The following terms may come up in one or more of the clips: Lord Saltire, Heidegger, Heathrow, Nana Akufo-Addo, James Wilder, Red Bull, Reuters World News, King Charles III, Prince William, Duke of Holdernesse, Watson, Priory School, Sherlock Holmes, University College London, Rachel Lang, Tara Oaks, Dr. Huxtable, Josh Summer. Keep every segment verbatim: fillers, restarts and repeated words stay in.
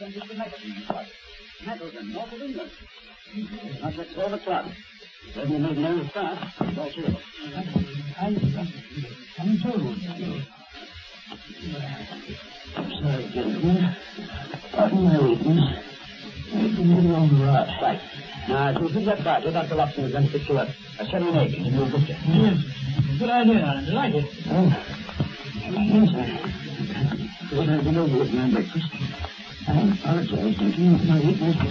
And the election club. Metals and North of England. Not at twelve o'clock. Doesn't it make no start? That's it. I'm sorry. I'm sorry, gentlemen. Pardon my weakness. I've been living on the right. Right. Now, if you think that right, Doctor Watson is going to fix you up. A seven egg in your booster. Yes. Good idea. I'm delighted. Oh. Yes, sir. What I've been over with my breakfast. I apologize, gentlemen, for my weakness, but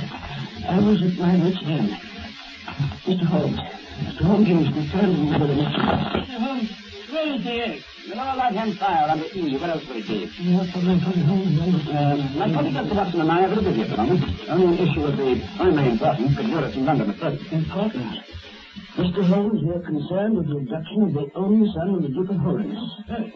I was at my wit's end. Mister Holmes. Mister Holmes was turning for the next one. Mister Holmes, where is the egg? The lower right-hand file under E. What else would it be? What's the name for the Holmes? Um, my colleague, Doctor Watson, and I have a look at you at the moment. Only an issue of the primary importance could hear us in London at present. Important? Mister Holmes, we are concerned with the abduction of the only son of the Duke of Holdernesse. Hey.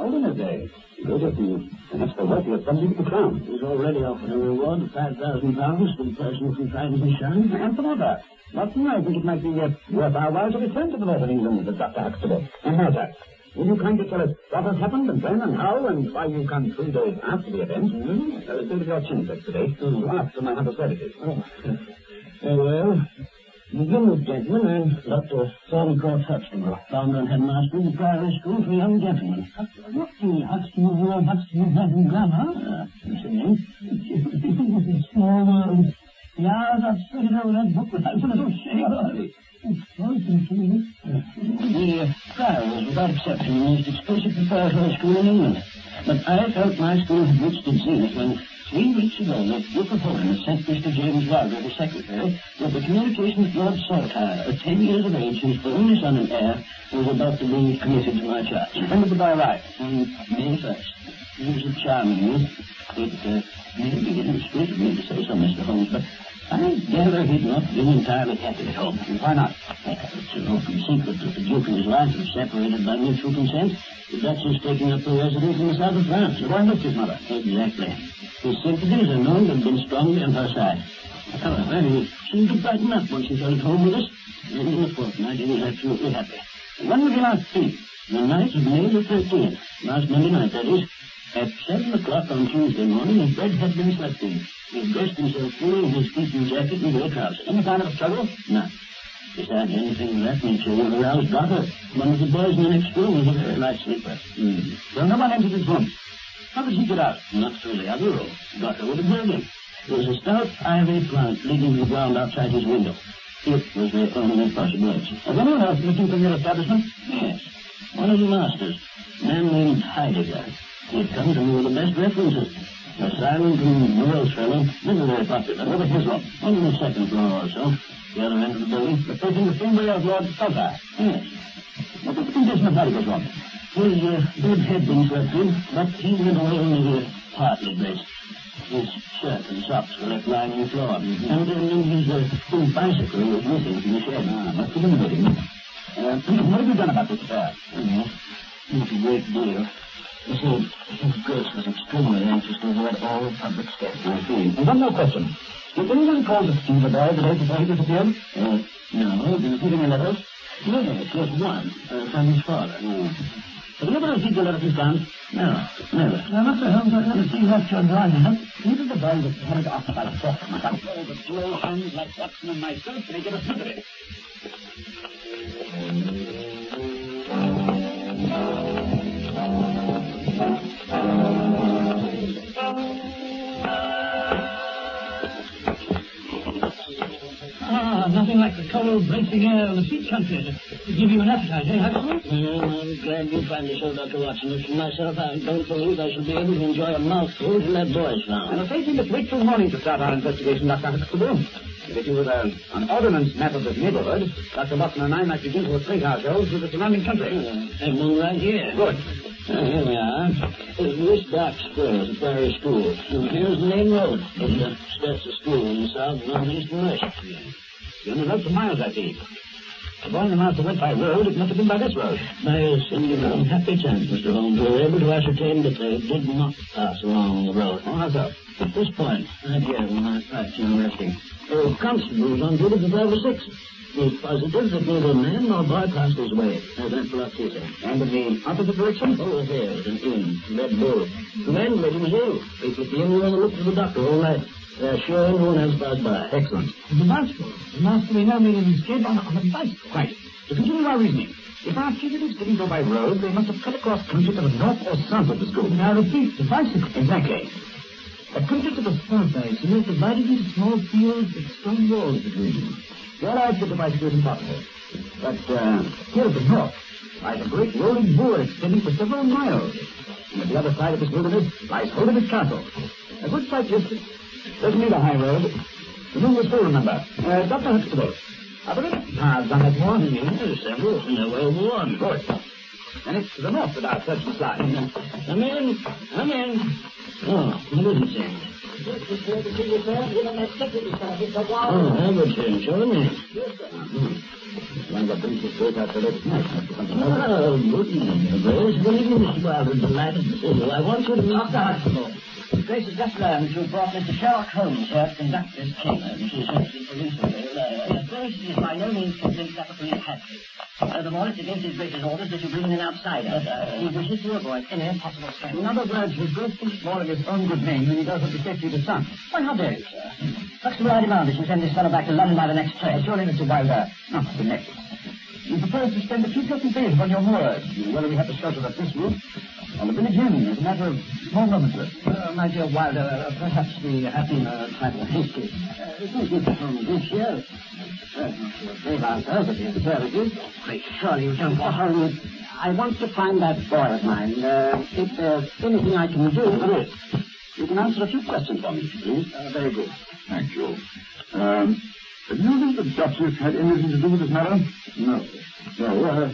Holdernesse. Good at the... And that's the worthy of something to the crown. He's already offered a reward of five thousand pounds for the person who finds his son. And for that, Watson, I think it might be worth our while to return to the North of England with Doctor Huxtable. And now, Jack, will you kindly tell us what has happened and when and how and why you come three days after the event? Mm-hmm. Uh, so that your chin check today, to ask for my humble services. Oh, very well. To begin with, gentlemen, I'm Doctor Thornycroft Huxtable, founder and headmaster of the Priory School for young gentlemen. What do Huxtable or Huxtable have in grammar? Ah, that's the name. It's small world. The hours I've spent over that book without a little shame. It's poison to me. The Priory was, without exception, the most exclusive preparatory school in England. But I felt my school had reached its zenith when... Three weeks ago, the Duke of Holdernesse sent Mister James Wilder, the secretary, with a communication with Lord Saltire, a ten years of age, whose only son and heir was about to be committed to my charge. Handed by right on May first. It was a charming youth. It uh, may be an excuse of me to say so, Mister Holmes, but I gather he'd not been entirely happy at home. And why not? Uh, it's an open secret that the Duke and his wife were separated by mutual consent. The Duchess taking up her residence in the south of France. The one looked his mother. Exactly. His sympathies are known to have been strongly on her side. However, he seemed to brighten up once he got at home with us, and in a fortnight he was absolutely happy. When was the last thing? The night of May the thirteenth, last Monday night, that is. At seven o'clock on Tuesday morning, his bed had been slept in. He dressed himself fully in his sleeping jacket and grey trousers. Any kind of trouble? None. Besides, anything of that nature would arouse bother. One of the boys in the next room was a very light sleeper. Mm. So no one entered his room. How did he get out? Not through the other room. Got over the building. There was a stout ivy plant leading to the ground outside his window. It was the only possible exit. Has anyone else looking from your establishment? Yes. One of the masters, a man named Heidegger. He had come to me with the best references. A silent and morose fellow, little very popular, over his room. On the second floor or so, the other end of the building, replacing the same way of Lord Saltire. Yes. What was the condition of Heidegger's room? His uh, bed had been slept in, but he went away only uh, partly dressed. His shirt and socks were left lying on the floor, mm-hmm. and uh, his uh, full bicycle was missing from the shed. Ah, must have been him. Uh, what have you done about this affair? Yes, not a great deal. You see, his Grace was extremely anxious to avoid all public steps. I see. And one more question. Did anyone call the steamer boy the day before he disappeared? Uh, no. Did you see any letters? Yes, yes, one. Uh, from his father. Mm. Have you ever received a letter from France? No, never. Now, Mister Holmes, I never see what you're driving at. Even the boy was carried off by a fork from my house. All the slow hands like Watson and myself, they get a slip of it. Ah, nothing like the cold, bracing air of the sea country to give you an appetite, eh, Huxtable? Well, I'm glad you finally showed up, Doctor Watson. As for myself, I don't believe I shall be able to enjoy a mouthful till that door is found. I'm afraid we must wait till morning to start our investigation, Doctor Huxtable. If it was uh, an ordinance matter of the neighborhood, Doctor Watson and I might begin to acquaint ourselves with the surrounding country. Uh, have one right here. Good. Uh, here we are. This dark square is the Priory School. And here's the main road. It uh, skirts the school in the south, north, east, and west. You only rode some miles, I see. The boy in the master went by road. It must have been by this road. By a singular no. unhappy chance, Mister Holmes, we were able to ascertain that they did not pass along the road. Oh, how so? At this point, right here, when I passed you resting, a constable was on duty for five or six. the positive that neither man nor boy passed his way. Now that's what he said. And in the opposite direction? Oh, there was an inn, Red Bull. The man led him here. It was the inn where he looked for the doctor all night. Uh, sure, no one else passed by. Excellent. The bicycle. The master may now made an escape on, on a bicycle. Right. To continue our reasoning. If our fugitives didn't go by road, they must have cut across country to the north or south of the school. Now repeat, the bicycle. Exactly. A country to the south, I assume, is divided into small fields with stone walls between them. Your outfit of bicycle is impossible. But, uh, here at the north, lies a great rolling moor extending for several miles. And at the other side of this wilderness lies Holdernesse Castle. A good site distance. Doesn't need a high road. The moon was full, remember. Uh, Doctor Huxtable. Other it? I've done it one. Yes, several. No, well, one. Good. And it's to the north that our search must lie. Come in. Come in. Oh, it isn't in. Oh, Everton, show me. One of the princes goes out to let it night. Oh, good evening, boys. Good evening, Mister Wilder. Delighted to see you. I want you to meet Doctor Huxtable. The Grace has just learned you brought Mister Sherlock Holmes here to conduct this case. She's actually police away. The Grace is by no means convinced that the police had to. Furthermore, it's against his Grace's orders that you bring in an outsider. But, uh, he wishes to avoid any possible scandal. In other words, his Grace thinks more of his own good name than he does of the safety of his son. Why, how dare you, sir? Huxtable, I demand that you send this fellow back to London by the next train. Surely, Mister Wilder. Not the next. You propose to spend a few certain days upon your moors. Whether we have to shelter at this roof or the village inn is a matter of small moment to us. Uh, my dear Wilder, uh, perhaps we have been a trifle hasty. It will give us some good cheer. It's a brave answer, but it's a service. Quite surely you don't want to. I want to find that boy of mine. Uh, if there's anything I can do, there is. You can answer a few questions for me, please. Uh, very good. Thank you. Um... Do you think the Duchess had anything to do with this matter? No. No, uh,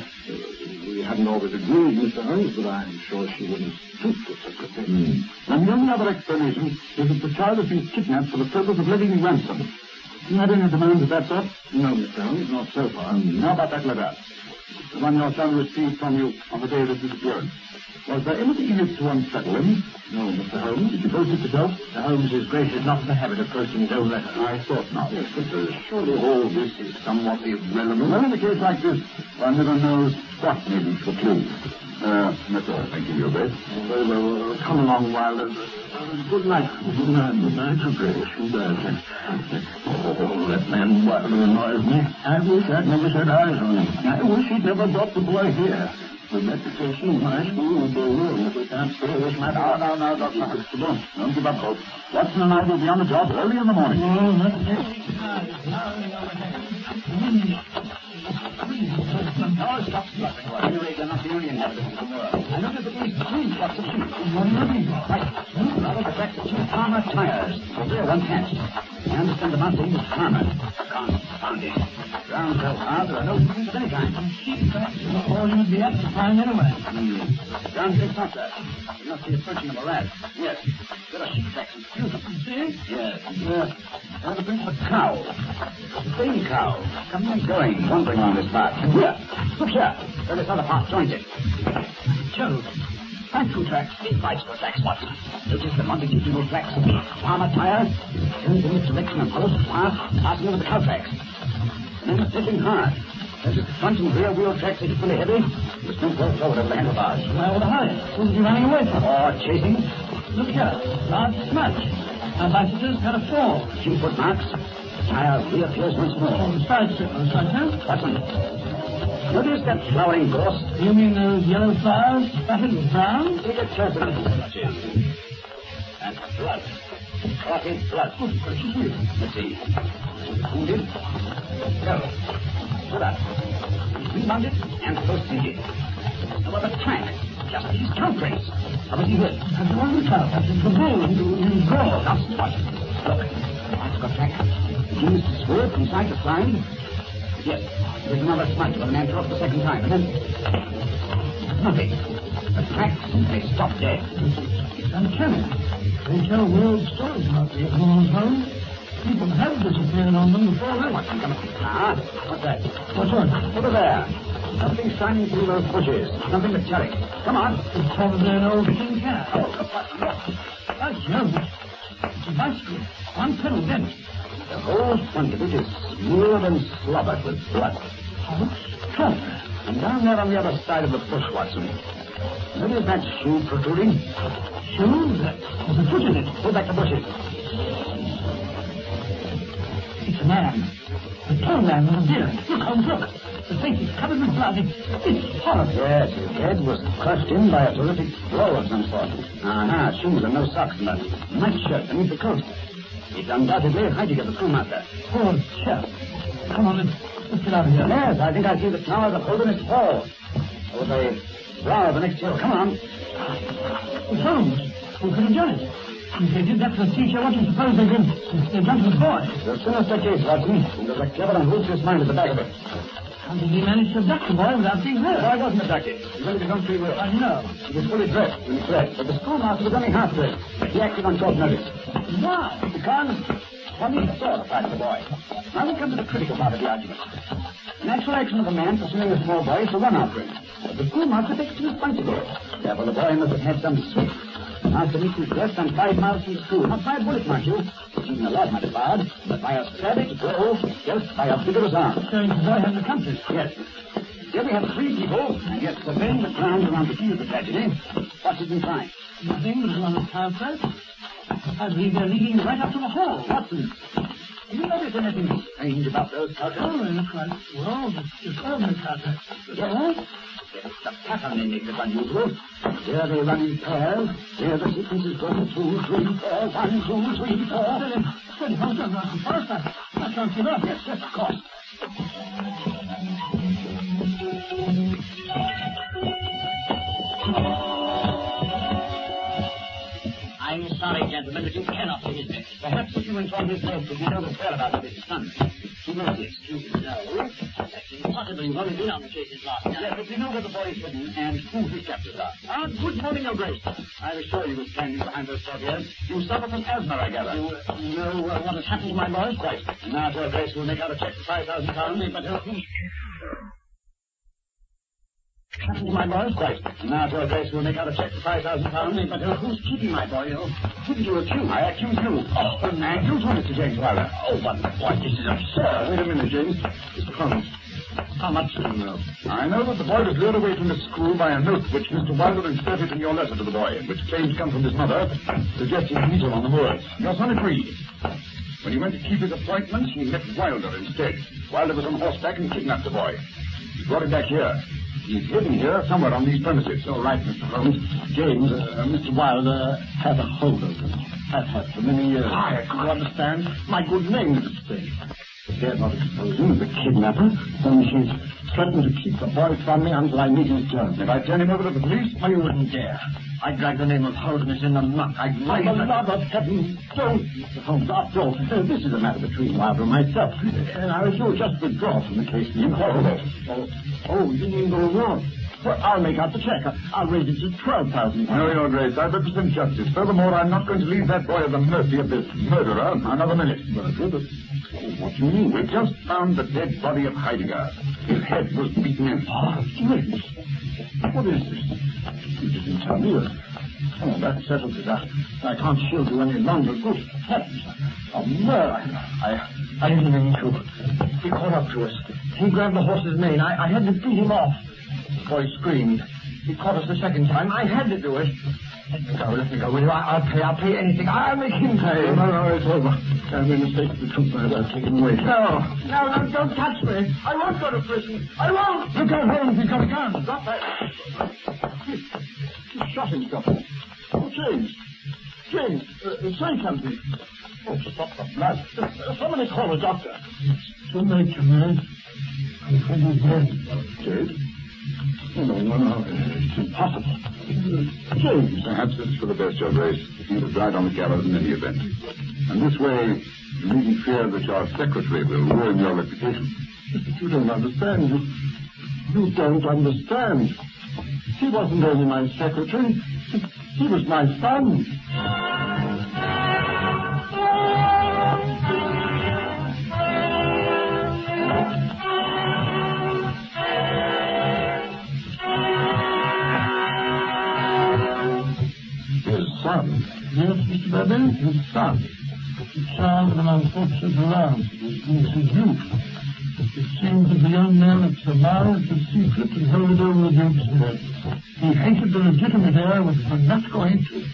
we haven't always agreed, Mister Holmes, but I'm sure she wouldn't stoop to such a thing. And the only other explanation is that the child has been kidnapped for the purpose of levying ransom. You had any demands of that sort? No, Mister Holmes, not so far. Mm. How about that letter? The one your son received from you on the day of his disappearance. Was there anything in it to unsettle him? No, Mister Holmes. Did you post it yourself? Mister Holmes, his Grace is not in the habit of posting his own letter. I thought not. Yes, but uh, surely all this is somewhat irrelevant. Well, in a case like this, one never knows what may be for clue. Uh, Mister Holmes, thank you, your Grace. Very well. Uh, come along, Wilder. Uh, good night. Good night, Mister Holmes. Good night. Oh, that man Wilder annoys me. I wish I'd never set eyes on him. I wish he'd never brought the boy here. The reputation of my school will be ruined if we can't stay this matter. Now, now, now, Doctor Huxtable, don't give up hope. Watson and I will be on the job early in the morning. Oh, that's it. Now, stop snuffing. At any rate, they're not the only inhabitants of the world. I noticed that these three shots of shoes. What do you mean? Right. Now, look back to two farmer tires. So here, one hatch. I understand the mountain is farmer. Confound it. Ground so hard, there are no things of any kind. Sheep tracks are all you would be up to find anywhere. Mm. Ground so softer. You must be approaching a morass. Yes. There are sheep tracks and few of them. See? Yes. Yes. Now the print of a cow. The same cow. Coming and going, wandering on this path. Here. Look here. Where this other path joins it. Jove. Bicycle tracks, big bicycle tracks, Watson. Notice the longitudinal tracks of the farmer tire. Turns in this direction and follows the path, passing over the cow tracks. And then slipping hard. Notice the front and rear wheel tracks are equally heavy. The snow falls forward over the handlebars. Why all the hurry? Wouldn't be running away from? Or chasing. Look here, large smudge. Our bicycle's got a fall. A few foot marks. The tire reappears once more. Oh, the side strip on the side, huh? Watson. Notice that flowering gorse? You mean those yellow flowers, spotted with brown? Take a closer look at the blotches. And blood. Clotted blood. Oh, let's see. Wounded. Go. Pull up. Rebounded and proceeded. No other track. Just these cow tracks. How was he hurt? And the one cow. The bone and gore. Last watch. Look. That's got track. He used to swerve from side to side. Yes. There's another smite when the man drops the second time. And then... nothing. The tracks simply stop dead. It's uncanny. They tell world stories about the animals, Holmes. People have disappeared on them before that. What's coming? Ah, what's that? What's that? Over there. Something shining through those bushes. Something metallic. Come on. It's probably an old tin can. Oh, look. Look. That's young. It's a bicycle. One pedal bent. The whole front of it is smeared and slobbered with blood. Huh? Blood? And down there on the other side of the push, Watson, notice that shoe protruding? Shoe? There's a foot in it. Hold back the bushes. It's a man. A tall man with a beard. Look, Holmes, look. The face is covered with blood. It's, it's horrible. Yes, his head was crushed in by a terrific blow of some sort. Aha, shoes and no socks and a nightshirt beneath the coat. It's undoubtedly Heidegger, the schoolmaster. Poor chap. Come on, let's, let's get out of here. Yes, I think I see the tower of the Holdernesse Hall. Or the brow of the next hill. Come on. It's Holmes. Who could have done it? If they did that to the teacher, what do you suppose they did? They've done to the boy. It's a sinister case, Watson. There's a clever and ruthless mind at the back of it. How did he manage to abduct the boy without being hurt? I wasn't abducted. He went to the country with... I know. He was fully dressed when he fled, but the schoolmaster was only half dressed. He acted on short notice. Why? Because something terrified the boy. Now we come to the critical part of the argument. The natural action of a man pursuing a small boy is to run after him. But the schoolmaster takes it responsible. Therefore, the boy must have had some sweep. After meeting dressed on five miles from school, not by a bullet, mind you, even a lad might have barred, but by a savage blow, just by a vigorous arm. So the boy has accomplices. Yes. Here we have three people, and yet surveying the ground around the scene of the tragedy, what did we find? Nothing was on the town first. I believe they're leading right up to the hall. Watson, do you notice anything strange about those cultures? Oh, in quite well, just ordinary cultures. Is that right? Yes, the pattern they make is unusual. Here they run in pairs. Here the sequence is going two, three, four, one, two, three, four. Steady, hold on, Watson. First, I, I can't give up. Yes, yes, of course. I'm sorry, gentlemen, but you cannot do his best. Perhaps if you inform his wife that we know the whereabouts of his son, he won't be excused. No. Possibly we've only been on the cases last night. Yes, but we know where the boy is hidden and who his captors are. Ah, good morning, Your Grace. I assure you, standing behind those portieres, you suffer from asthma, I gather. You uh, know uh, what has happened to my boy? Quite. And now, Your Grace, we'll make out a check for five thousand pounds. But help me. Happened to my boy? Quite. And now, Your Grace, we'll make out a check for five thousand pounds. But uh, who's keeping my boy? Who did you accuse? I accuse you. Oh, and I accuse you, Mister James Wilder. Oh, but boy, this is absurd. Wait a minute, James. Mister Collins. How much do you know? I know that the boy was lured away from his school by a note which Mister Wilder inserted in your letter to the boy, which claimed to come from his mother, suggesting he meet him on the moors. Your son agreed. When he went to keep his appointment, he met Wilder instead. Wilder was on horseback and kidnapped the boy. He brought him back here. He's hidden here somewhere on these premises. All right, Mister Holmes. James, uh, Mister Wilder had a hold of him. Had had for many years. I can understand. My good name is at stake. Dared not expose him as a kidnapper, and she's threatened to keep the boy from me until I meet his terms. If I turn him over to the police, I wouldn't dare. I'd drag the name of Holdernesse in the muck. I'd lie. For the love of heaven, don't, Mister Holmes. After all, this is a matter between Wilder and myself, and I will just withdraw from the case. Impossible. Oh, oh, you mean go wrong? Well, I'll make out the check. I'll raise it to twelve thousand. No, Your Grace, I represent justice. Furthermore, I'm not going to leave that boy at the mercy of this murderer another minute. Murderer? What do you mean? We've just found the dead body of Heidegger. His head was beaten in. Oh, strange. What is this? You didn't tell me. Oh, that settles it. I, I can't shield you any longer. Good heavens. A murder. I, I didn't mean to. He caught up to us. He grabbed the horse's mane. I, I had to beat him off. The boy screamed. He caught us the second time. I had to do it. Let me go, let me go. Will you? I, I'll pay, I'll pay anything. I'll make him pay. No, no, no, it's over. I made a mistake. The truth, I've taken away. No, no, no, don't touch me. I won't go to prison. I won't. Look out, Holmes, he's got a gun. Drop that. He, he shot himself. Oh, James. James, uh, say something. Oh, stop the blood. Uh, somebody call a doctor. It's too late, you man. I'm afraid he's dead. Dead? No, no, no, it's impossible. James. Perhaps it's for the best, Your Grace. He would have died on the gallows in any event. And this way, you needn't fear that your secretary will ruin your reputation. But you don't understand. You, you don't understand. He wasn't only my secretary. He, he was my son. Son. Yes, Mister Babin, his son. It sounded and I looked around. It was youth. It seemed that the young man had surmised the secret and held it over the Duke's head. He hated the legitimate heir with fanatical hatred.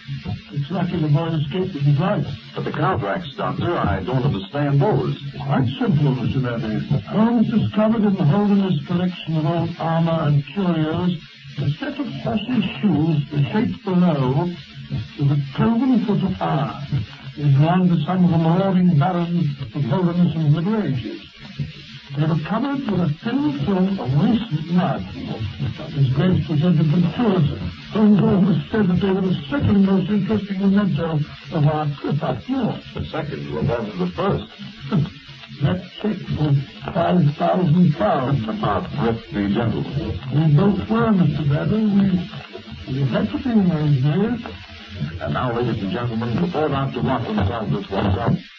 It's lucky the boy escaped with his life. But the contracts, Doctor, I don't understand those. Quite simple, Mister Abbey. Holmes discovered in the Holdernesse collection of old armor and curios a set of horse's shoes, the shape below, with a cloven foot of iron, is belonged to some of the marauding barons of Holdernesse in the Middle Ages. They were covered with a thin film of recent mud. His Grace presented them to us. Holmes almost said that they were the second most interesting memento of our trip up north. The second rather than the first. That check was five thousand pounds. About ripped the gentleman. We both were, Mister Babbage. We, we had to be in those years. And now, ladies and gentlemen, before Doctor Watson tells us what's up,